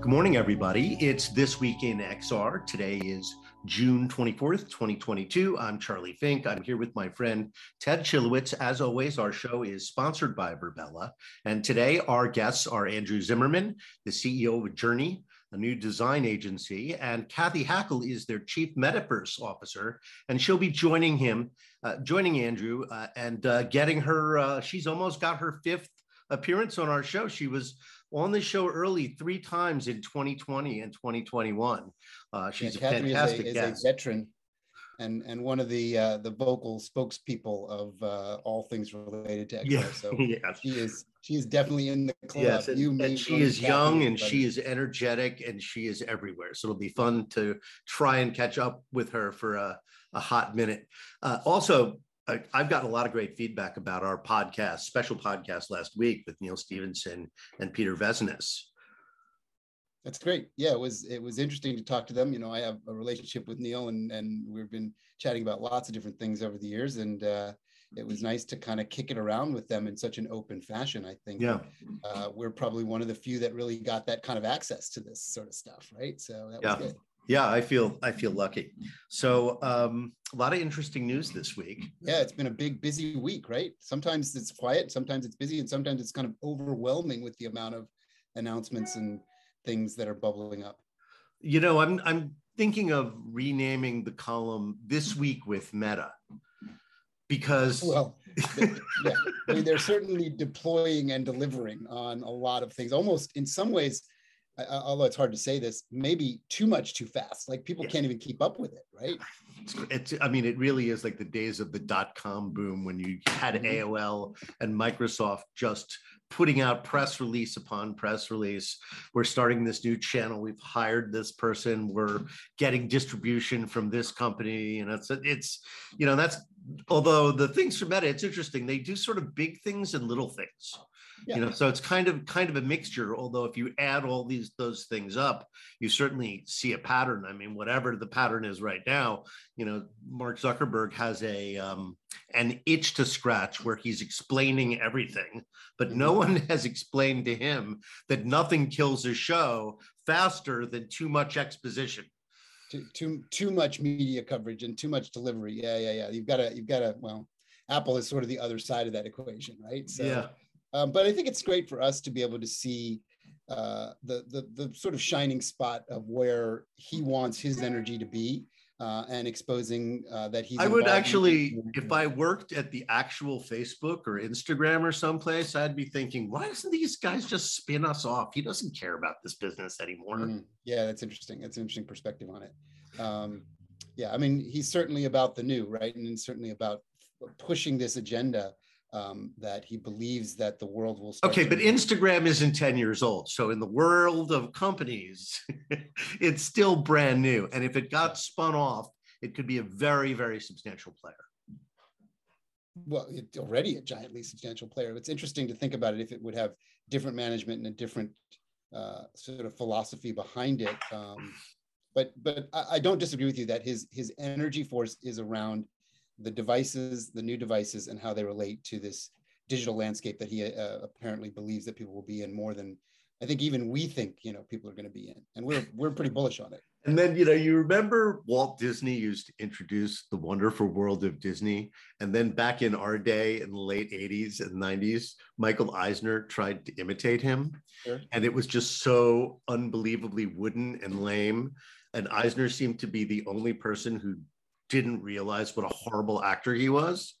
Good morning, everybody. It's This Week in XR. Today is June 24th, 2022. I'm Charlie Fink. I'm here with my friend Ted Chilowitz. As always, our show is sponsored by Verbella. And today our guests are Andrew Zimmerman, the CEO of Journey, a new design agency, and Kathy Hackl is their Chief Metaverse Officer, and she'll be joining him, joining Andrew, and getting her, she's almost got her fifth appearance on our show. She was on the show early 3 times in 2020 and 2021. She's a fantastic guest. A veteran and one of the vocal spokespeople of all things related to XR. Yeah. So yes. She is definitely in the club. Yes, and she is young and she is energetic and she is everywhere. So it'll be fun to try and catch up with her for a hot minute. Also, I've gotten a lot of great feedback about our podcast, special podcast last week with Neil Stevenson and Peter Vesnes. That's great. Yeah, it was interesting to talk to them. You know, I have a relationship with Neil, and we've been chatting about lots of different things over the years, and it was nice to kind of kick it around with them in such an open fashion. I think we're probably one of the few that really got that kind of access to this sort of stuff, right? So that was good. Yeah, I feel lucky. So a lot of interesting news this week. Yeah, it's been a big, busy week, right? Sometimes it's quiet, sometimes it's busy, and sometimes it's kind of overwhelming with the amount of announcements and things that are bubbling up. You know, I'm thinking of renaming the column This Week with Meta, because they're certainly deploying and delivering on a lot of things, almost in some ways. Although it's hard to say this, maybe too much too fast. Like people can't even keep up with it, right? I mean, it really is like the days of the dot-com boom when you had AOL and Microsoft just putting out press release upon press release. We're starting this new channel. We've hired this person. We're getting distribution from this company. And it's you know, that's, although the things for Meta, it's interesting. They do sort of big things and little things. Yeah. You know, so it's kind of a mixture, although if you add all those things up, you certainly see a pattern. I mean, whatever the pattern is right now, you know, Mark Zuckerberg has an itch to scratch where he's explaining everything, but no one has explained to him that nothing kills a show faster than too much exposition. Too much media coverage and too much delivery. Yeah. You've got to, well, Apple is sort of the other side of that equation, right? So yeah. But I think it's great for us to be able to see the sort of shining spot of where he wants his energy to be, and exposing that he's. I would actually, if I worked at the actual Facebook or Instagram or someplace, I'd be thinking, why doesn't these guys just spin us off? He doesn't care about this business anymore. Yeah, that's interesting. That's an interesting perspective on it. Yeah, I mean, he's certainly about the new, right? And certainly about pushing this agenda. That he believes that the world will start. Okay, but Instagram isn't 10 years old. So in the world of companies, it's still brand new. And if it got spun off, it could be a very, very substantial player. Well, it's already a giantly substantial player. It's interesting to think about it if it would have different management and a different sort of philosophy behind it. But I don't disagree with you that his energy force is around the devices, the new devices, and how they relate to this digital landscape that he apparently believes that people will be in more than I think even we think, you know, people are going to be in, and we're pretty bullish on it. And then, you know, you remember Walt Disney used to introduce the wonderful world of Disney, and then back in our day in the late 80s and 90s, Michael Eisner tried to imitate him, and it was just so unbelievably wooden and lame, and Eisner seemed to be the only person who didn't realize what a horrible actor he was.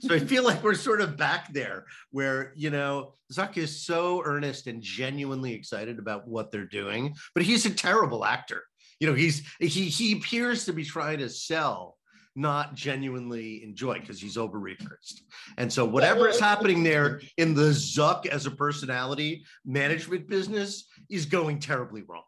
So I feel like we're sort of back there where, you know, Zuck is so earnest and genuinely excited about what they're doing, but he's a terrible actor. You know, he appears to be trying to sell, not genuinely enjoy, because he's over-rehearsed. And so whatever is happening there in the Zuck as a personality management business is going terribly wrong.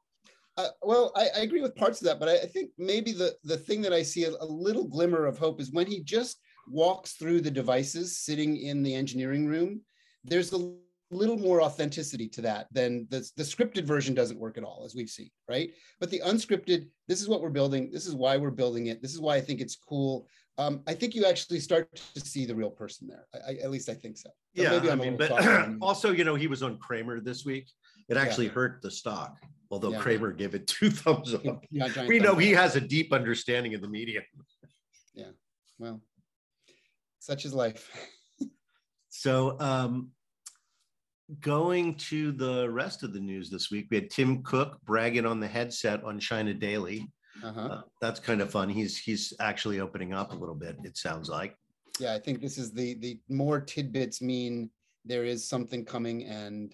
Well, I agree with parts of that, but I think maybe the thing that I see as a little glimmer of hope is when he just walks through the devices sitting in the engineering room, there's a little more authenticity to that than the scripted version doesn't work at all, as we've seen, right? But the unscripted, this is what we're building. This is why we're building it. This is why I think it's cool. I think you actually start to see the real person there. At least I think so. Yeah, maybe I'm but also, you know, he was on Cramer this week. It actually hurt the stock, although Cramer gave it 2 thumbs up. We know he has a deep understanding of the media. Yeah, well, such is life. So going to the rest of the news this week, we had Tim Cook bragging on the headset on China Daily. That's kind of fun. He's actually opening up a little bit, it sounds like. Yeah, I think this is the more tidbits mean there is something coming, and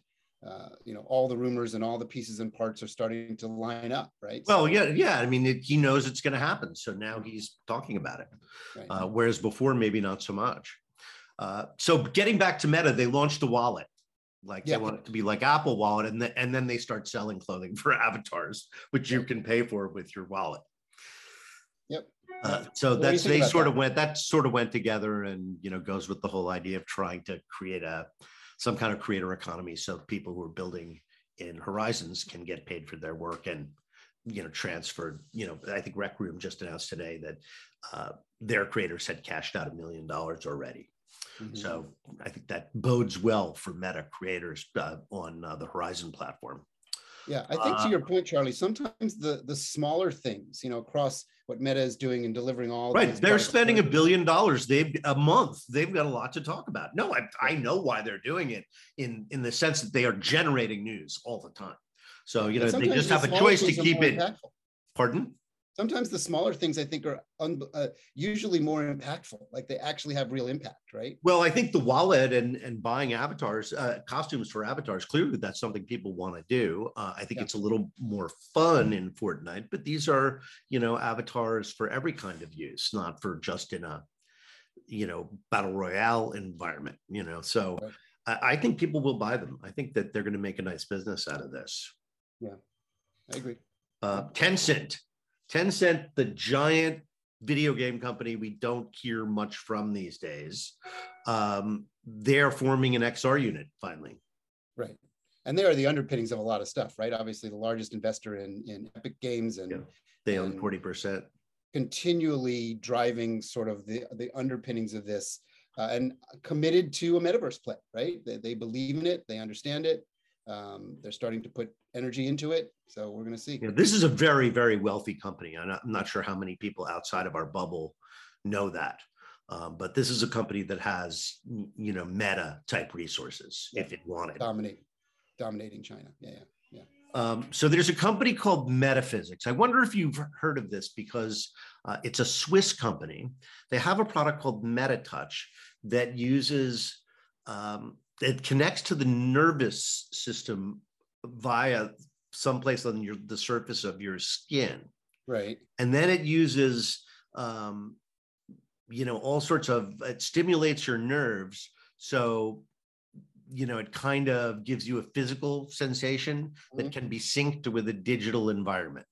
you know, all the rumors and all the pieces and parts are starting to line up, right? Well, yeah. I mean, he knows it's going to happen, so now he's talking about it. Right. Whereas before, maybe not so much. So getting back to Meta, they launched the wallet. Like they want it to be like Apple Wallet, and then they start selling clothing for avatars, which you can pay for with your wallet. Yep. So that's that sort of went together, and you know, goes with the whole idea of trying to create some kind of creator economy, so people who are building in Horizons can get paid for their work and transferred. I think Rec Room just announced today that their creators had cashed out $1 million already. Mm-hmm. So I think that bodes well for Meta creators on the Horizon platform. Yeah, I think to your point, Charlie, sometimes the smaller things, across what Meta is doing and delivering all. Right, they're spending $1 billion a month. They've got a lot to talk about. No, I know why they're doing it in the sense that they are generating news all the time. So, they just have a choice to keep it. Impactful. Pardon? Sometimes the smaller things, I think, are usually more impactful. Like they actually have real impact, right? Well, I think the wallet and buying avatars, costumes for avatars, clearly that's something people want to do. I think it's a little more fun in Fortnite, but these are, avatars for every kind of use, not for just in a, battle royale environment, So I think people will buy them. I think that they're going to make a nice business out of this. Yeah, I agree. Tencent, the giant video game company we don't hear much from these days, they're forming an XR unit finally. Right. And they are the underpinnings of a lot of stuff, right? Obviously, the largest investor in Epic Games. And they own 40%. Continually driving sort of the underpinnings of this and committed to a metaverse play, right? They believe in it. They understand it. They're starting to put energy into it. So we're going to see. This is a very, very wealthy company. I'm not sure how many people outside of our bubble know that. But this is a company that has, Meta type resources if it wanted. Dominating China. Yeah. So there's a company called Metaphysics. I wonder if you've heard of this because it's a Swiss company. They have a product called MetaTouch that uses... it connects to the nervous system via someplace on the surface of your skin. Right. And then it uses, it stimulates your nerves. So, it kind of gives you a physical sensation that can be synced with a digital environment.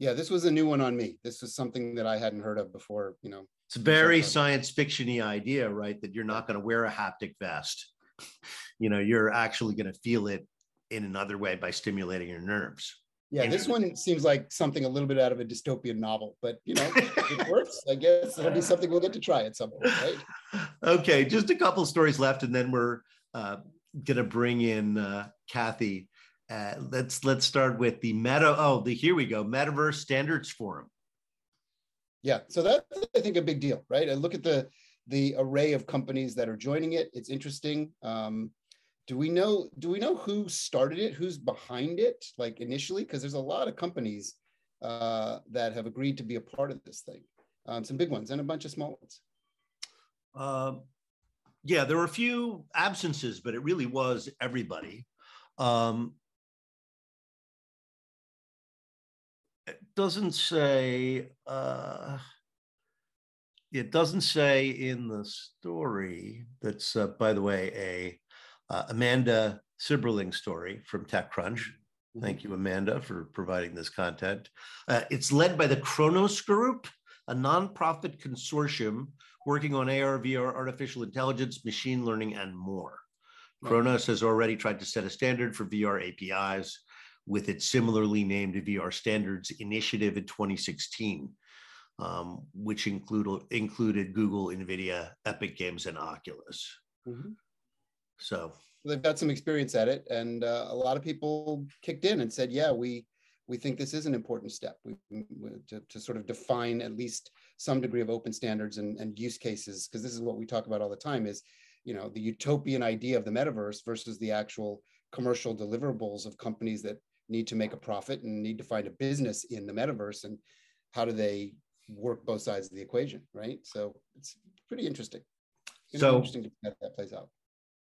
Yeah, this was a new one on me. This was something that I hadn't heard of before, It's a very science fiction-y idea, right? That you're not going to wear a haptic vest. You're actually going to feel it in another way by stimulating your nerves. Yeah, this one seems like something a little bit out of a dystopian novel, but it works. I guess it'll be something we'll get to try at some point, right? Okay, just a couple stories left, and then we're going to bring in Kathy. Let's start with the Metaverse Standards Forum. Yeah, so that's, I think, a big deal, right? I look at the array of companies that are joining it. It's interesting. Do we know who started it? Who's behind it? Like initially, because there's a lot of companies that have agreed to be a part of this thing. Some big ones and a bunch of small ones. Yeah, there were a few absences, but it really was everybody. It doesn't say in the story, that's by the way a Amanda Siberling story from TechCrunch. Thank you, Amanda, for providing this content. It's led by the Kronos Group, a nonprofit consortium working on AR, VR, artificial intelligence, machine learning, and more. Kronos has already tried to set a standard for VR APIs with its similarly named VR Standards Initiative in 2016. which included Google, NVIDIA, Epic Games, and Oculus. Mm-hmm. So they've got some experience at it, and a lot of people kicked in and said, yeah, we think this is an important step to sort of define at least some degree of open standards and use cases, because this is what we talk about all the time is, you know, the utopian idea of the metaverse versus the actual commercial deliverables of companies that need to make a profit and need to find a business in the metaverse, and how do they work both sides of the equation, right? So it's pretty interesting. It's interesting to see how that plays out.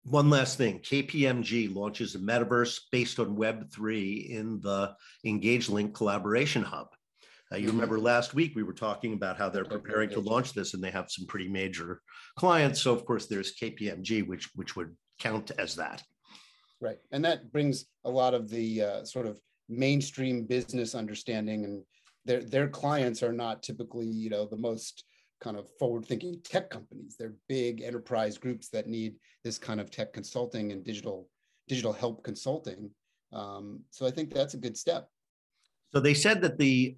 One last thing, KPMG launches a metaverse based on Web3 in the Engage Link collaboration hub. You remember last week we were talking about how they're preparing to launch this, and they have some pretty major clients. So of course there's KPMG, which would count as that. Right, and that brings a lot of the sort of mainstream business understanding, and their clients are not typically, you know, the most kind of forward-thinking tech companies. They're big enterprise groups that need this kind of tech consulting and digital help consulting. So I think that's a good step. So they said that the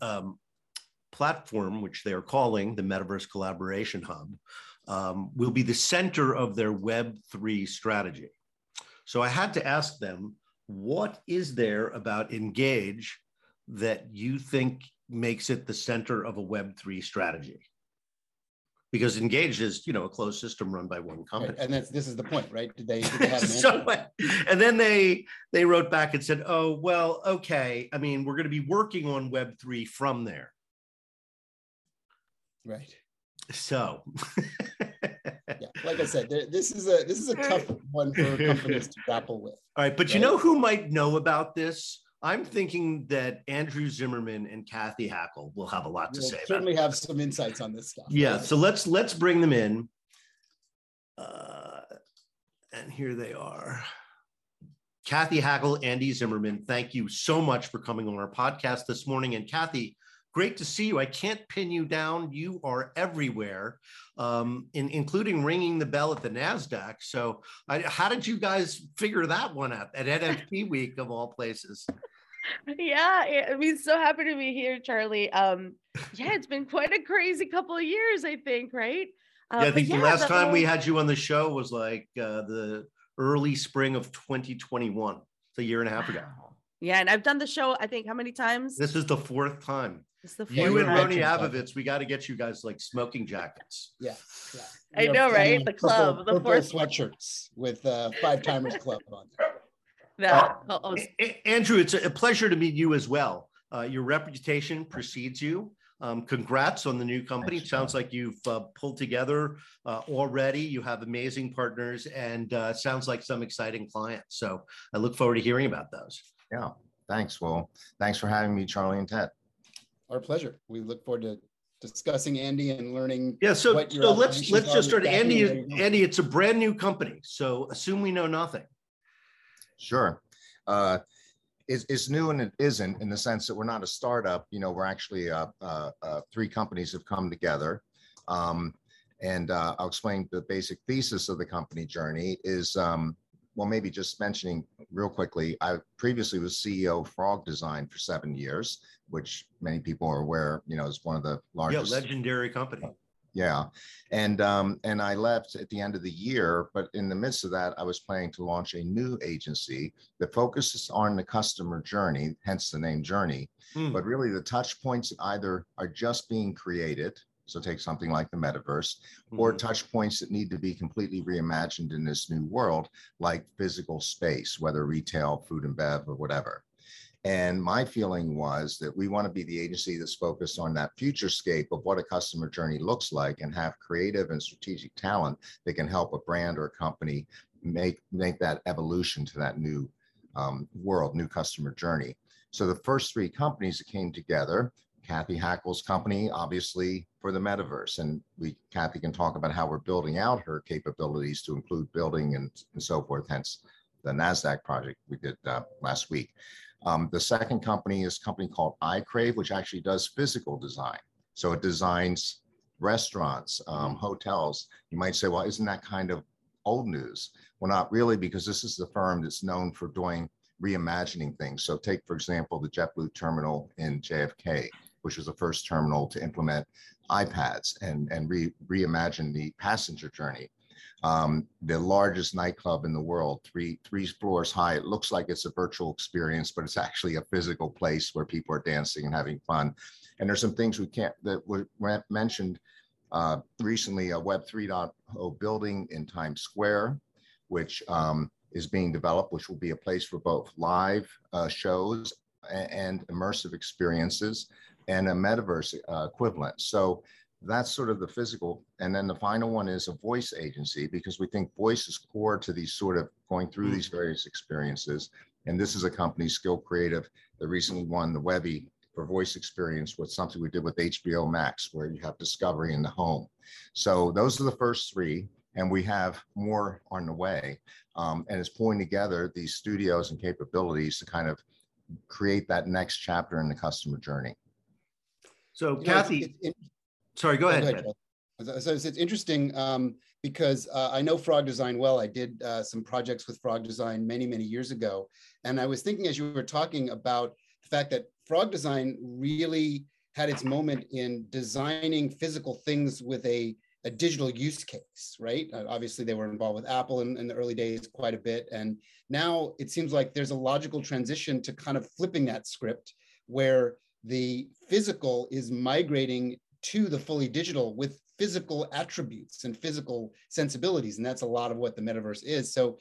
platform, which they are calling the Metaverse Collaboration Hub, will be the center of their Web3 strategy. So I had to ask them, what is there about Engage that you think makes it the center of a Web3 strategy? Because Engage is, you know, a closed system run by one company. Right. And this is the point, right? Did they have an so, and then they wrote back and said, oh, well, okay. I mean, we're going to be working on Web3 from there. Right. So. Yeah, like I said, this is a tough one for companies to grapple with. All right. But right? You know who might know about this? I'm thinking that Andrew Zimmerman and Kathy Hackl will have a lot to say about it. Certainly have some insights on this stuff. Yeah, right? So let's bring them in. And here they are. Kathy Hackl, Andy Zimmerman, thank you so much for coming on our podcast this morning. And Kathy, great to see you. I can't pin you down. You are everywhere, including ringing the bell at the NASDAQ. So how did you guys figure that one out at NFT Week of all places? Yeah, I mean, so happy to be here, Charlie. Yeah, it's been quite a crazy couple of years, I think, right? Yeah, I think the last time we had you on the show was like the early spring of 2021. It's a year and a half ago. Yeah, and I've done the show, I think, how many times? This is the fourth time. You and Roni Abovitz, we got to get you guys like smoking jackets. Yeah. I know, right? The club, the fourth sweatshirts with Five Timers Club on there. Andrew, it's a pleasure to meet you as well. Your reputation precedes you. Congrats on the new company. Sounds like you've pulled together already. You have amazing partners, and sounds like some exciting clients. So I look forward to hearing about those. Yeah, thanks. Well, thanks for having me, Charlie and Ted. Our pleasure. We look forward to discussing Andy and learning. Yeah, so let's just start. Andy, it's a brand new company, so assume we know nothing. Sure. It's new and it isn't, in the sense that we're not a startup. You know, we're actually three companies have come together. And I'll explain the basic thesis of the company. Journey is, well, maybe just mentioning real quickly, I previously was CEO of Frog Design for 7 years, which many people are aware, you know, is one of the largest. Yeah, legendary company. Yeah. And I left at the end of the year, but in the midst of that, I was planning to launch a new agency that focuses on the customer journey, hence the name Journey. But really the touch points that either are just being created, so take something like the metaverse, or touch points that need to be completely reimagined in this new world, like physical space, whether retail, food and bev, or whatever. And my feeling was that we want to be the agency that's focused on that futurescape of what a customer journey looks like, and have creative and strategic talent that can help a brand or a company make that evolution to that new world, new customer journey. So the first three companies that came together, Kathy Hackl's company, obviously, for the metaverse. And Kathy can talk about how we're building out her capabilities to include building and so forth, hence the NASDAQ project we did last week. The second company is a company called iCrave, which actually does physical design. So it designs restaurants, hotels. You might say, well, isn't that kind of old news? Well, not really, because this is the firm that's known for doing reimagining things. So take, for example, the JetBlue terminal in JFK, which was the first terminal to implement iPads and reimagine the passenger journey. The largest nightclub in the world, three floors high. It looks like it's a virtual experience, but it's actually a physical place where people are dancing and having fun. And there's some things that were mentioned recently, a Web 3.0 building in Times Square, which is being developed, which will be a place for both live shows and immersive experiences and a metaverse equivalent. So that's sort of the physical. And then the final one is a voice agency, because we think voice is core to these sort of going through these various experiences. And this is a company, Skill Creative, that recently won the Webby for voice experience with something we did with HBO Max, where you have discovery in the home. So those are the first three. And we have more on the way. And it's pulling together these studios and capabilities to kind of create that next chapter in the customer journey. So Kathy, sorry, go ahead. So it's interesting because I know Frog Design well. I did some projects with Frog Design many, many years ago. And I was thinking as you were talking about the fact that Frog Design really had its moment in designing physical things with a digital use case, right? Obviously, they were involved with Apple in the early days quite a bit. And now it seems like there's a logical transition to kind of flipping that script where the physical is migrating to the fully digital with physical attributes and physical sensibilities. And that's a lot of what the metaverse is. So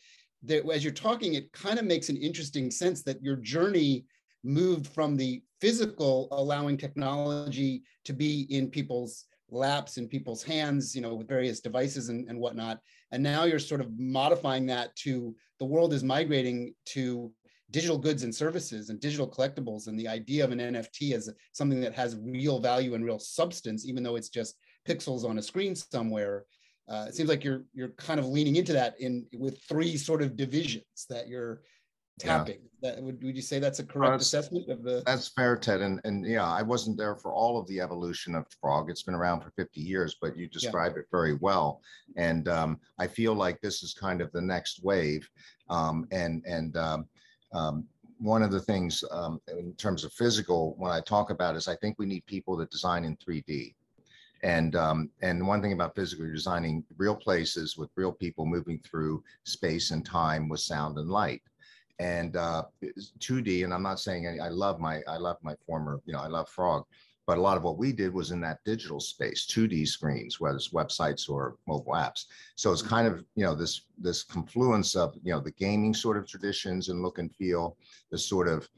as you're talking, it kind of makes an interesting sense that your journey moved from the physical, allowing technology to be in people's laps, in people's hands, you know, with various devices and whatnot. And now you're sort of modifying that to the world is migrating to digital goods and services and digital collectibles, and the idea of an NFT as something that has real value and real substance, even though it's just pixels on a screen somewhere. It seems like you're kind of leaning into that with three sort of divisions that you're tapping. Yeah. That, would you say that's a correct assessment of the? That's fair, Ted. And yeah, I wasn't there for all of the evolution of Frog. It's been around for 50 years, but you described it very well. And I feel like this is kind of the next wave, one of the things in terms of physical, when I talk about is I think we need people that design in 3D. And one thing about physical, you're designing real places with real people moving through space and time with sound and light. And 2D, and I'm not saying I love my former, you know, I love Frog, but a lot of what we did was in that digital space, 2D screens, whether it's websites or mobile apps. So it's kind of, you know, this confluence of, you know, the gaming sort of traditions and look and feel, the sort of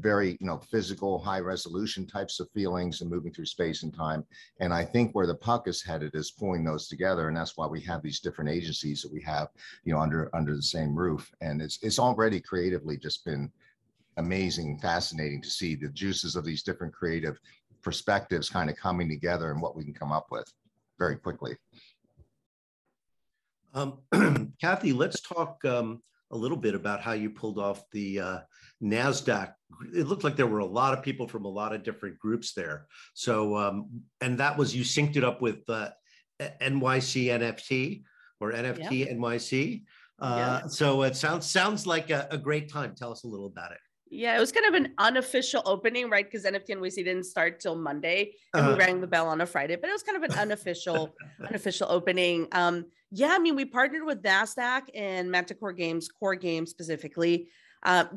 very, you know, physical, high resolution types of feelings and moving through space and time. And I think where the puck is headed is pulling those together. And that's why we have these different agencies that we have, you know, under the same roof. And it's already creatively just been amazing, fascinating to see the juices of these different creative perspectives kind of coming together and what we can come up with very quickly. Kathy, let's talk a little bit about how you pulled off the NASDAQ. It looked like there were a lot of people from a lot of different groups there. So, and that was, you synced it up with NYC NFT or NFT NYC. So it sounds like a great time. Tell us a little about it. Yeah, it was kind of an unofficial opening, right? Because NFT NYC didn't start till Monday, and we rang the bell on a Friday. But it was kind of an unofficial opening. Yeah, I mean, we partnered with NASDAQ and Manticore Games, Core Games specifically,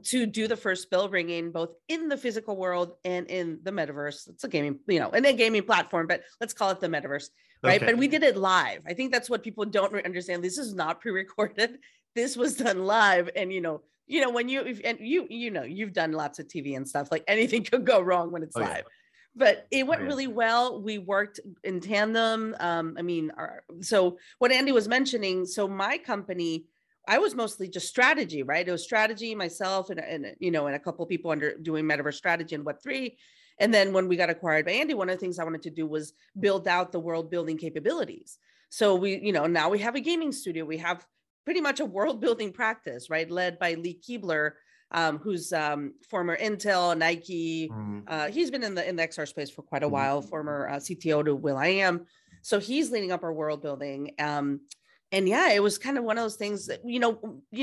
to do the first bell ringing, both in the physical world and in the metaverse. It's a gaming, you know, and a gaming platform, but let's call it the metaverse, right? Okay. But we did it live. I think that's what people don't understand. This is not pre-recorded. This was done live, and you know, when you've done lots of TV and stuff, like anything could go wrong when it's live, but it went really well. We worked in tandem. I mean, so what Andy was mentioning, so my company, I was mostly just strategy, right? It was strategy, myself and you know, and a couple of people under doing metaverse strategy and Web3. And then when we got acquired by Andy, one of the things I wanted to do was build out the world building capabilities. So we, you know, now we have a gaming studio, we have pretty much a world building practice, right? Led by Lee Keebler, who's former Intel, Nike. He's been in the XR space for quite a while, former CTO to will.i.am. So he's leading up our world building. And yeah, it was kind of one of those things that, you know,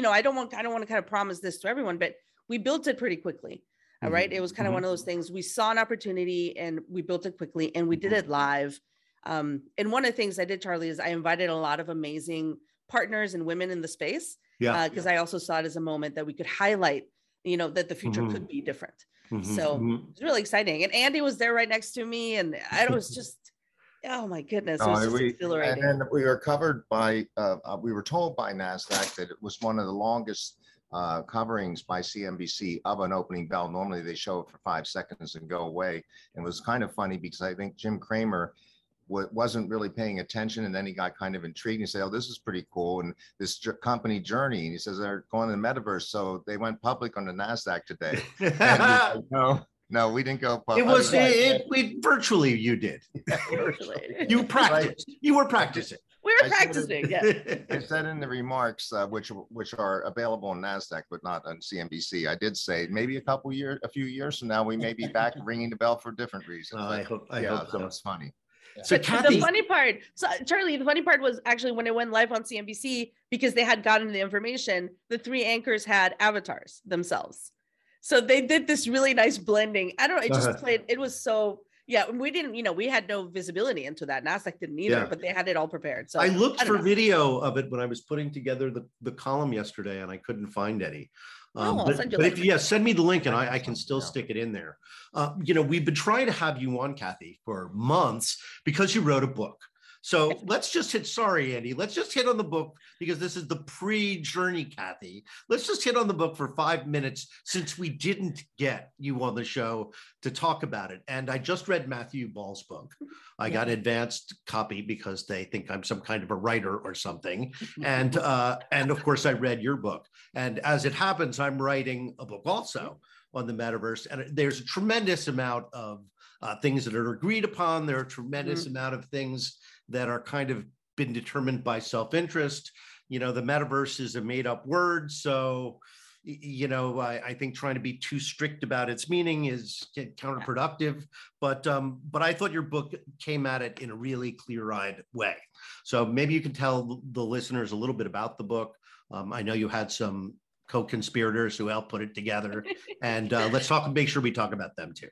I don't want to kind of promise this to everyone, but we built it pretty quickly. All right. It was kind of one of those things. We saw an opportunity and we built it quickly and we did it live. And one of the things I did, Charlie, is I invited a lot of amazing partners and women in the space. Yeah. Because I also saw it as a moment that we could highlight, you know, that the future could be different. So it's really exciting. And Andy was there right next to me. And I was just, oh my goodness. It was just exhilarating. And then we were covered by, we were told by NASDAQ that it was one of the longest coverings by CNBC of an opening bell. Normally they show it for 5 seconds and go away. And it was kind of funny because I think Jim Cramer wasn't really paying attention. And then he got kind of intrigued and said, oh, this is pretty cool. And this company Journey, and he says, they're going to the metaverse. So they went public on the NASDAQ today. And no, we didn't go public. It was, virtually you did. Virtually. You practiced, you were practicing. We were practicing, I said in the remarks, which are available on NASDAQ, but not on CNBC, I did say maybe a few years from now, we may be back ringing the bell for different reasons. I hope so. It's funny. Yeah. So Kathy, the funny part was actually when it went live on CNBC, because they had gotten the information, the three anchors had avatars themselves. So they did this really nice blending. I don't know, it just played, it was so... Yeah, we didn't, we had no visibility into that. NASDAQ didn't either, but they had it all prepared. So I looked for video of it when I was putting together the column yesterday and I couldn't find any. Send me the link and I can still stick it in there. We've been trying to have you on, Kathy, for months because you wrote a book. So let's just hit on the book because this is the pre-Journey, Kathy. Let's just hit on the book for 5 minutes since we didn't get you on the show to talk about it. And I just read Matthew Ball's book. I got advanced copy because they think I'm some kind of a writer or something. And of course I read your book. And as it happens, I'm writing a book also on the metaverse. And there's a tremendous amount of things that are agreed upon. There are a tremendous amount of things that are kind of been determined by self-interest. The metaverse is a made-up word. So, I think trying to be too strict about its meaning is counterproductive. But I thought your book came at it in a really clear-eyed way. So maybe you can tell the listeners a little bit about the book. I know you had some co-conspirators who helped put it together. And make sure we talk about them too.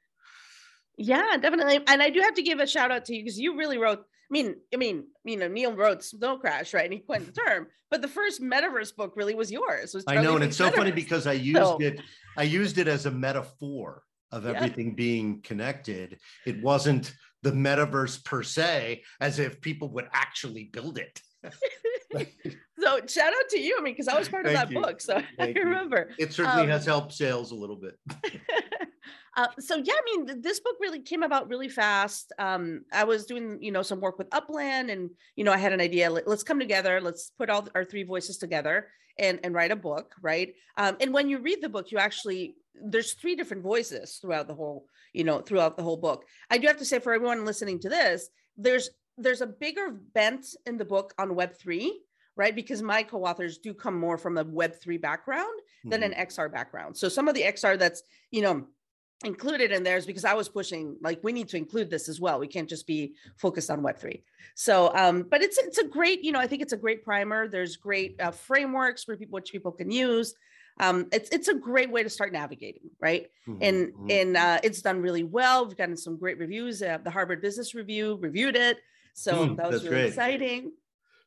Yeah, definitely. And I do have to give a shout out to you because you really wrote... Neil wrote Snow Crash, right? And he coined the term, but the first metaverse book really was yours. I know, and it's so funny because I used it as a metaphor of everything being connected. It wasn't the metaverse per se, as if people would actually build it. So shout out to you, because I was part of that book, so I remember. It certainly has helped sales a little bit. This book really came about really fast. I was doing, some work with Upland and, I had an idea, let's come together, let's put all our three voices together and write a book, right? And when you read the book, there's three different voices throughout the whole, throughout the whole book. I do have to say for everyone listening to this, there's a bigger bent in the book on Web3, right? Because my co-authors do come more from a Web3 background than an XR background. So some of the XR that's, included in theirs because I was pushing, we need to include this as well. We can't just be focused on Web3. So, but it's a great, I think it's a great primer. There's great frameworks for people, which people can use. It's a great way to start navigating, right? And it's done really well. We've gotten some great reviews. The Harvard Business Review reviewed it. So that was really exciting.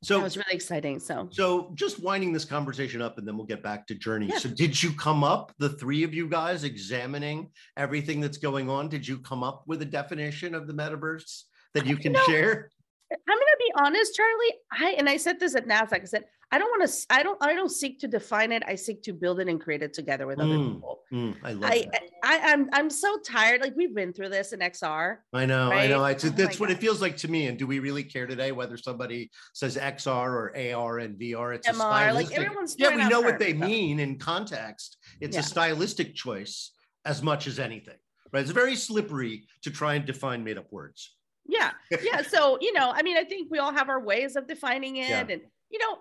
So it was really exciting. So just winding this conversation up and then we'll get back to Journey. Yeah. So did you come up, the three of you guys examining everything that's going on? Did you come up with a definition of the metaverse that you can share? I'm going to be honest, Charlie. I said this at NASDAQ. I said, I don't seek to define it. I seek to build it and create it together with other people. I love that. I'm so tired. We've been through this in XR. I know. Right? I know. That's what it feels like to me. And do we really care today whether somebody says XR or AR and VR? It's MR, a stylistic. Everyone's we know what they mean in context. It's a stylistic choice as much as anything, right? It's very slippery to try and define made-up words. Yeah. So, I think we all have our ways of defining it. Yeah. And,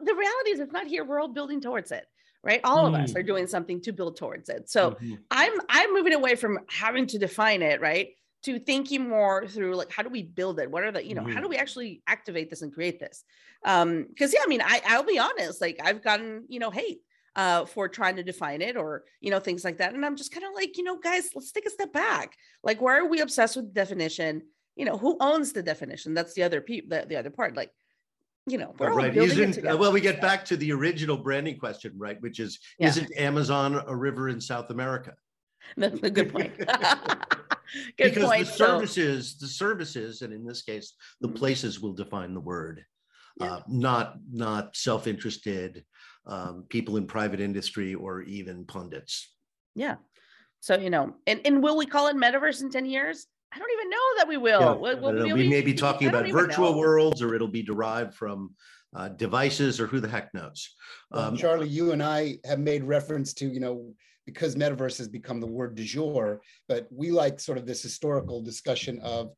the reality is it's not here. We're all building towards it, right? All of us are doing something to build towards it. So I'm moving away from having to define it, right? To thinking more through how do we build it? What are the, how do we actually activate this and create this? Because I'll be honest, I've gotten, hate. for trying to define it or, you know, things like that. And I'm just kind of like, you know, guys, let's take a step back. Like, why are we obsessed with definition? You know, who owns the definition? That's the other the other part. Like, you know, we're all building it together. Well, we get back to the original branding question, right? Which is, isn't Amazon a river in South America? That's a good point. Because the services, and in this case, the places will define the word, not self-interested people in private industry or even pundits. Yeah. So, you know, and will we call it metaverse in 10 years? I don't even know that we will. Yeah, we may be talking about virtual worlds, or it'll be derived from devices, or who the heck knows. Charlie, you and I have made reference to, you know, because metaverse has become the word du jour, but we like sort of this historical discussion of,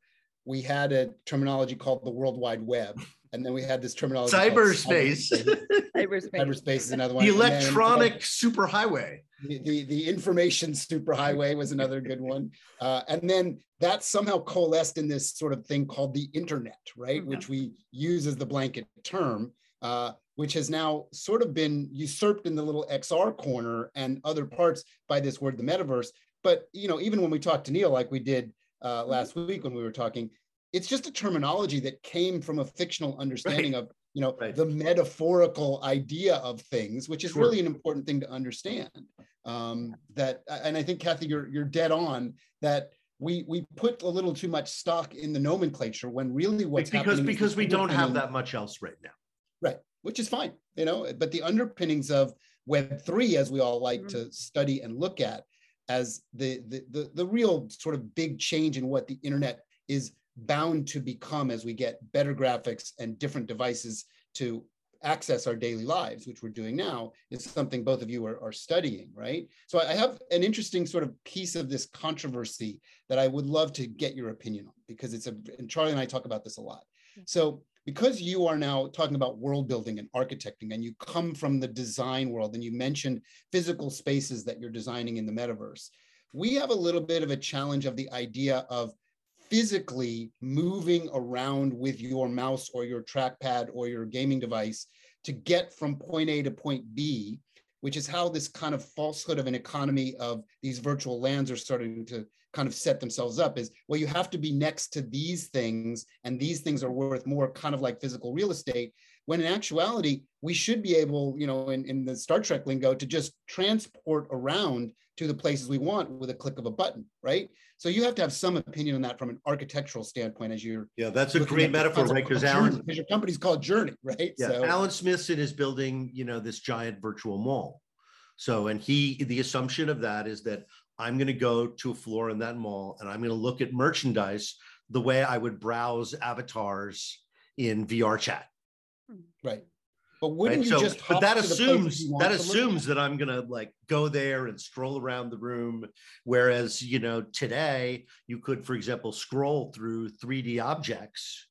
we had a terminology called the World Wide Web, and then we had this terminology cyberspace. Cyberspace is another one. The electronic superhighway. The information superhighway was another good one. And then that somehow coalesced in this sort of thing called the internet, right? Mm-hmm. Which we use as the blanket term, which has now sort of been usurped in the little XR corner and other parts by this word, the metaverse. But, you know, even when we talked to Neil, like we did last week when we were talking, it's just a terminology that came from a fictional understanding of, you know, the metaphorical idea of things, which is really an important thing to understand. That, and I think, Kathy, you're dead on that. We put a little too much stock in the nomenclature when really what's happening because we don't have that much else right now. Right, which is fine, you know. But the underpinnings of Web3, as we all like to study and look at, as the real sort of big change in what the internet is bound to become as we get better graphics and different devices to access our daily lives, which we're doing now, is something both of you are studying, right? So I have an interesting sort of piece of this controversy that I would love to get your opinion on, because it's and Charlie and I talk about this a lot. So because you are now talking about world building and architecting, and you come from the design world, and you mentioned physical spaces that you're designing in the metaverse, we have a little bit of a challenge of the idea of physically moving around with your mouse or your trackpad or your gaming device to get from point A to point B, which is how this kind of falsehood of an economy of these virtual lands are starting to kind of set themselves up, is, well, you have to be next to these things, and these things are worth more, kind of like physical real estate, when in actuality, we should be able, you know, in the Star Trek lingo, to just transport around to the places we want with a click of a button, right? So you have some opinion on that from an architectural standpoint as you're— Yeah, that's a great metaphor, right? Because your company's called Journey, right? Yeah, so Alan Smithson is building, you know, this giant virtual mall. So, and the assumption of that is that I'm gonna go to a floor in that mall and I'm gonna look at merchandise the way I would browse avatars in VR chat. Right. But wouldn't you just hop to the place you want to look at? That assumes that I'm gonna like go there and stroll around the room. Whereas, you know, today you could, for example, scroll through 3D objects,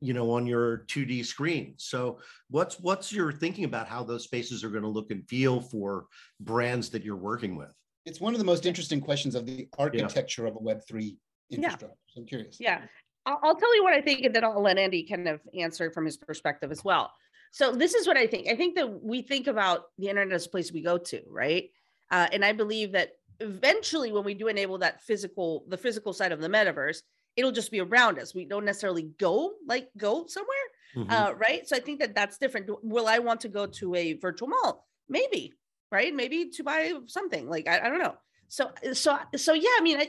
you know, on your 2D screen. So what's your thinking about how those spaces are gonna look and feel for brands that you're working with? It's one of the most interesting questions of the architecture of a Web3 infrastructure. So I'm curious. Yeah, I'll tell you what I think, and then I'll let Andy kind of answer from his perspective as well. So this is what I think. I think that we think about the internet as a place we go to, right? And I believe that eventually when we do enable that the physical side of the metaverse, it'll just be around us. We don't necessarily go somewhere, right? So I think that that's different. Will I want to go to a virtual mall? Maybe, right? Maybe to buy something, like, I don't know. So yeah, I mean,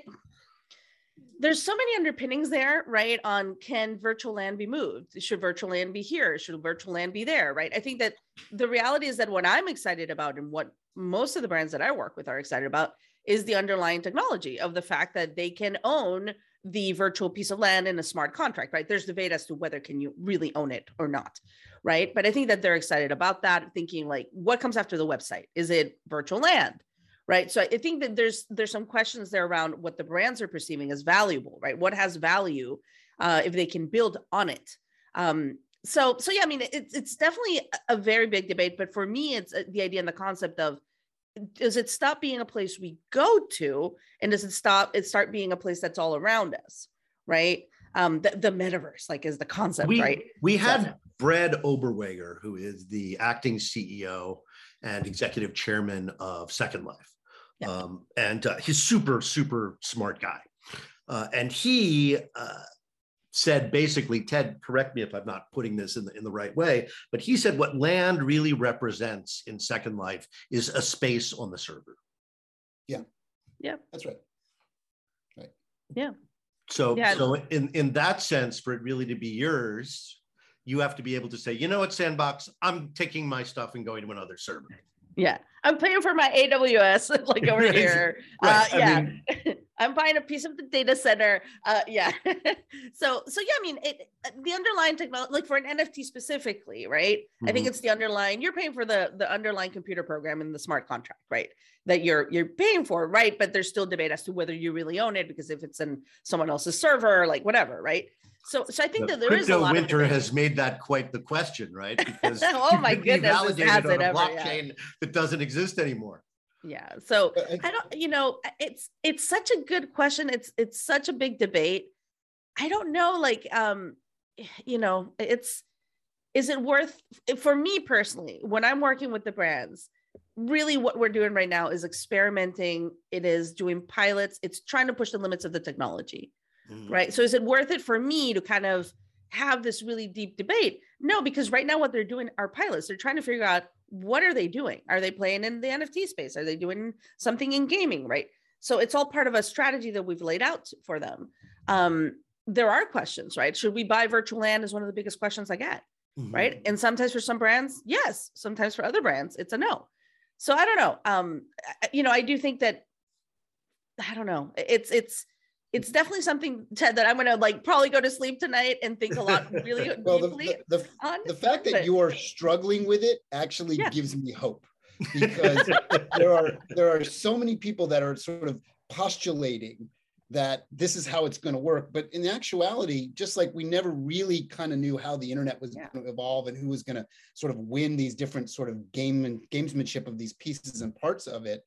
there's so many underpinnings there, right? On, can virtual land be moved? Should virtual land be here? Should virtual land be there, right? I think that the reality is that what I'm excited about, and what most of the brands that I work with are excited about, is the underlying technology of the fact that they can own the virtual piece of land in a smart contract, right? There's debate as to whether can you really own it or not, right? But I think that they're excited about that, thinking like, what comes after the website? Is it virtual land, right? So I think that there's some questions there around what the brands are perceiving as valuable, right? What has value if they can build on it? So yeah, I mean, it's definitely a very big debate, but for me, it's the idea and the concept of, does it stop being a place we go to, and does it start being a place that's all around us, right? The metaverse, like, is the concept, right? We had Brad Oberweger, who is the acting CEO and executive chairman of Second Life. Yeah. And he's super, super smart guy. And he said, basically, Ted, correct me if I'm not putting this in the right way, but he said what land really represents in Second Life is a space on the server. Yeah. Yeah. That's right. Right. Yeah. So, yeah. So in that sense, for it really to be yours, you have to be able to say, you know what, Sandbox, I'm taking my stuff and going to another server. Yeah, I'm paying for my AWS, like over here. Right. Yeah, mean, I'm buying a piece of the data center. Yeah. So yeah, I mean, the underlying technology, like for an NFT specifically, right? Mm-hmm. I think it's the underlying, you're paying for the underlying computer program and the smart contract, right? That you're paying for, right? But there's still debate as to whether you really own it, because if it's in someone else's server, like whatever, right? So I think that there is a lot of winter has made that quite the question, right? Because oh my goodness, has it ever, blockchain yeah. that doesn't exist anymore. Yeah. So I don't, you know, it's such a good question. It's such a big debate. I don't know, like, you know, is it worth, for me personally, when I'm working with the brands, really what we're doing right now is experimenting. It is doing pilots. It's trying to push the limits of the technology. Right. So is it worth it for me to kind of have this really deep debate? No, because right now what they're doing are pilots. They're trying to figure out, what are they doing? Are they playing in the NFT space? Are they doing something in gaming? Right. So it's all part of a strategy that we've laid out for them. There are questions, right? Should we buy virtual land is one of the biggest questions I get. Mm-hmm. Right. And sometimes for some brands, yes. Sometimes for other brands, it's a no. So I don't know. You know, I do think that, I don't know. It's definitely something, Ted, that I'm going to like probably go to sleep tonight and think a lot really well, deeply on. The fact that you are struggling with it actually yeah. gives me hope, because there are so many people that are sort of postulating that this is how it's going to work. But in actuality, just like we never really kind of knew how the internet was yeah. going to evolve and who was going to sort of win these different sort of gamesmanship of these pieces and parts of it,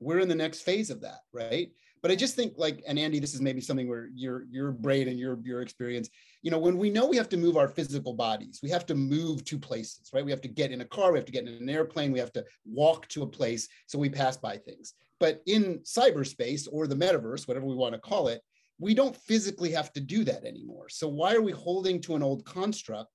we're in the next phase of that, right? But I just think, like, and Andy, this is maybe something where your brain and your experience, you know, when we know we have to move our physical bodies, we have to move to places, right? We have to get in a car, we have to get in an airplane, we have to walk to a place, so we pass by things. But in cyberspace or the metaverse, whatever we want to call it, we don't physically have to do that anymore. So why are we holding to an old construct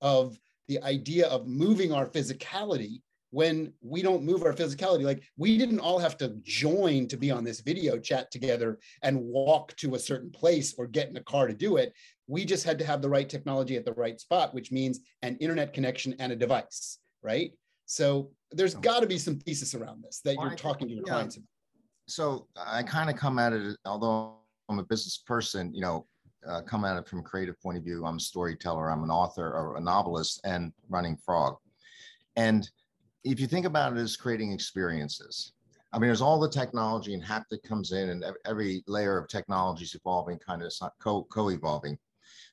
of the idea of moving our physicality when we don't move our physicality? Like, we didn't all have to join to be on this video chat together and walk to a certain place or get in a car to do it. We just had to have the right technology at the right spot, which means an internet connection and a device, right? So there's got to be some thesis around this that you're talking to your clients about. So I kind of come at it, although I'm a business person, you know, come at it from a creative point of view. I'm a storyteller, I'm an author or a novelist, and running Frog. And if you think about it as creating experiences, I mean, there's all the technology and haptic comes in, and every layer of technology is evolving, kind of co-evolving.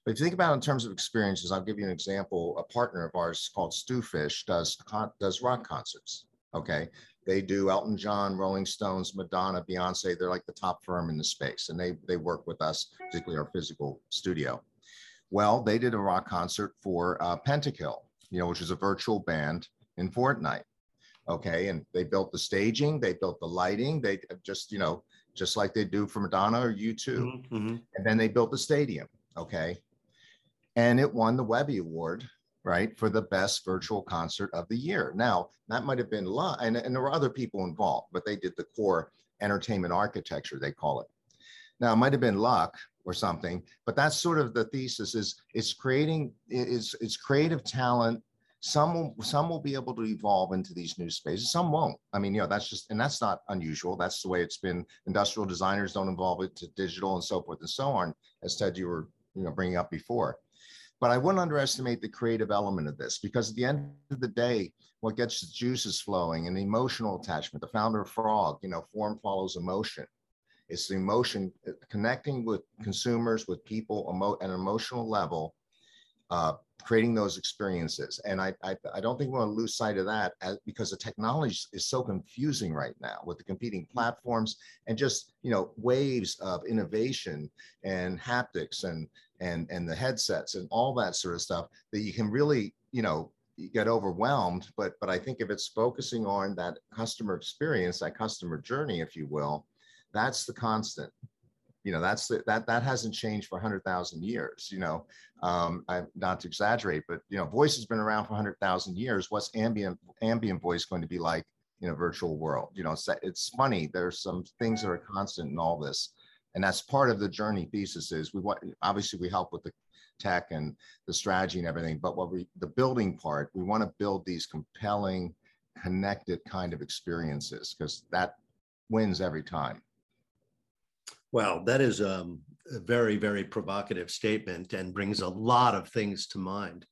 But if you think about it in terms of experiences, I'll give you an example. A partner of ours called Stewfish does rock concerts, okay? They do Elton John, Rolling Stones, Madonna, Beyonce. They're like the top firm in the space, and they work with us, particularly our physical studio. Well, they did a rock concert for Pentakill, you know, which is a virtual band in Fortnite, okay, and they built the staging, they built the lighting, they just, you know, just like they do for Madonna or U2, mm-hmm. and then they built the stadium, okay, and it won the Webby Award, right, for the best virtual concert of the year. Now, that might have been live, and there were other people involved, but they did the core entertainment architecture, they call it. Now, it might have been luck or something, but that's sort of the thesis, is it's creative talent. Some will be able to evolve into these new spaces. Some won't. I mean, you know, that's just, and that's not unusual. That's the way it's been. Industrial designers don't evolve it to digital and so forth and so on, as Ted, you were, you know, bringing up before. But I wouldn't underestimate the creative element of this, because at the end of the day, what gets the juices flowing and the emotional attachment, the founder of Frog, you know, form follows emotion. It's the emotion, connecting with consumers, with people at an emotional level, creating those experiences. And I don't think we want to lose sight of that, because the technology is so confusing right now with the competing platforms and just, you know, waves of innovation and haptics and the headsets and all that sort of stuff, that you can really, you know, you get overwhelmed, but I think if it's focusing on that customer experience, that customer journey, if you will, that's the constant. You know, that's the, that hasn't changed for 100,000 years. You know, not to exaggerate, but you know, voice has been around for 100,000 years. What's ambient voice going to be like in a virtual world? You know, it's funny. There's some things that are constant in all this, and that's part of the journey thesis. Is we want, obviously we help with the tech and the strategy and everything, but what the building part, we want to build these compelling, connected kind of experiences because that wins every time. Wow, that is a very, very provocative statement and brings a lot of things to mind.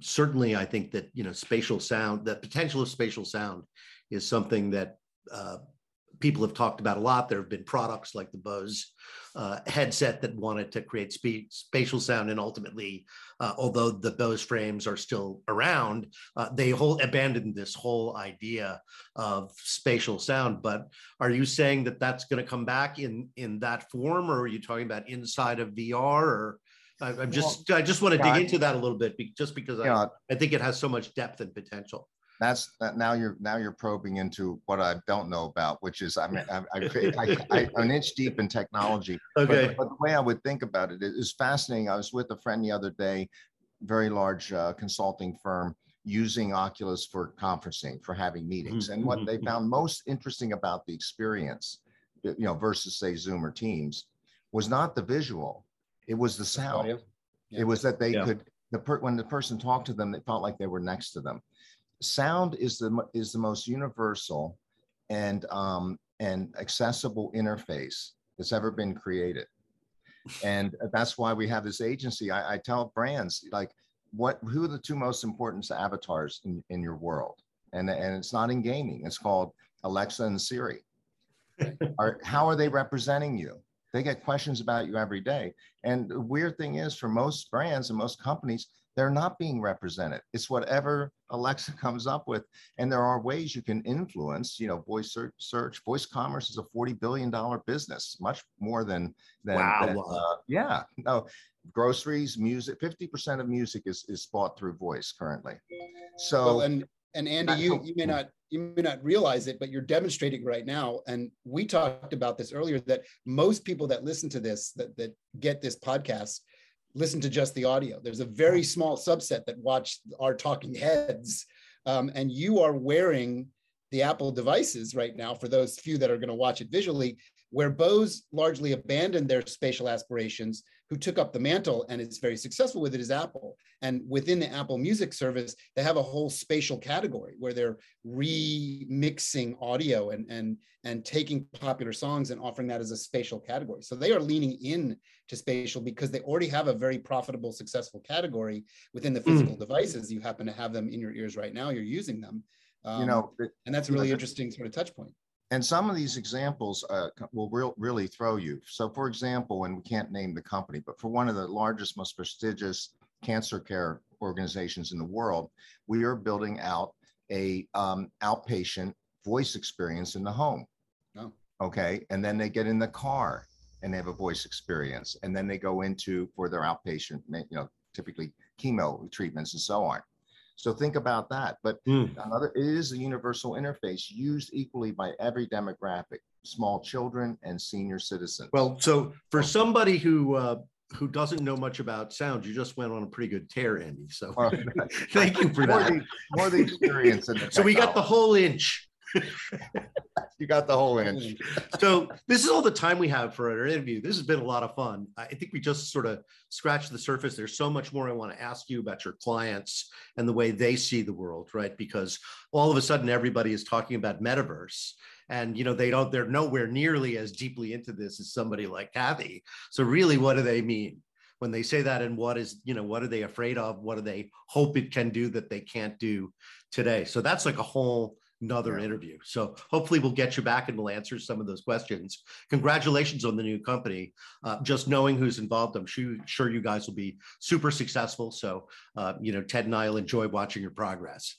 Certainly, I think that, you know, spatial sound, the potential of spatial sound is something that people have talked about a lot. There have been products like the Bose headset that wanted to create spatial sound, and ultimately, although the Bose frames are still around, they abandoned this whole idea of spatial sound. But are you saying that that's going to come back in that form, or are you talking about inside of VR? Or I just want to dig into that a little bit, just because I think it has so much depth and potential. That's that. Now you're probing into what I don't know about, which is I'm an inch deep in technology. Okay. But the way I would think about it is fascinating. I was with a friend the other day, very large consulting firm, using Oculus for conferencing, for having meetings, and what they found most interesting about the experience, you know, versus say Zoom or Teams, was not the visual, it was the sound. Yeah. It was that they could when the person talked to them, they felt like they were next to them. Sound is the most universal and accessible interface that's ever been created, and that's why we have this agency. I tell brands, like, who are the two most important avatars in your world? And it's not in gaming. It's called Alexa and Siri. How are they representing you? They get questions about you every day. And the weird thing is, for most brands and most companies, they're not being represented. It's whatever Alexa comes up with. And there are ways you can influence, you know, voice search. Voice commerce is a $40 billion business, much more than wow. Groceries, music, 50% of music is bought through voice currently. So, well, and Andy, you may not realize it, but you're demonstrating right now. And we talked about this earlier, that most people that listen to this, that get this podcast, listen to just the audio. There's a very small subset that watch our talking heads. And you are wearing the Apple devices right now, for those few that are going to watch it visually, where Bose largely abandoned their spatial aspirations. Who took up the mantle and is very successful with it is Apple. And within the Apple Music service, they have a whole spatial category where they're remixing audio and taking popular songs and offering that as a spatial category. So they are leaning in to spatial because they already have a very profitable, successful category within the physical devices. You happen to have them in your ears right now, you're using them. And that's a really interesting sort of touch point. And some of these examples will really throw you. So for example, and we can't name the company, but for one of the largest, most prestigious cancer care organizations in the world, we are building out a outpatient voice experience in the home. Oh. Okay, and then they get in the car and they have a voice experience. And then they go into, for their outpatient, you know, typically chemo treatments and so on. So think about that. But it is a universal interface used equally by every demographic, small children and senior citizens. Well, so for somebody who doesn't know much about sound, you just went on a pretty good tear, Andy. So thank you for that. More the experience. And the so we got the whole inch. You got the whole inch. So this is all the time we have for our interview. This has been a lot of fun. I think we just sort of scratched the surface. There's so much more I want to ask you about your clients and the way they see the world, right? Because all of a sudden everybody is talking about metaverse. And, you know, they're nowhere nearly as deeply into this as somebody like Kathy. So really, what do they mean when they say that? And what are they afraid of? What do they hope it can do that they can't do today? So that's like a whole another interview. So hopefully we'll get you back and we'll answer some of those questions. Congratulations on the new company. Just knowing who's involved, I'm sure you guys will be super successful. So, Ted and I will enjoy watching your progress.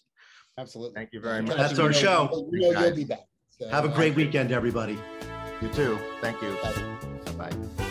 Absolutely. Thank you very much. That's our show. We know you'll be back. So, have a great weekend, everybody. You too. Thank you. Bye. Bye.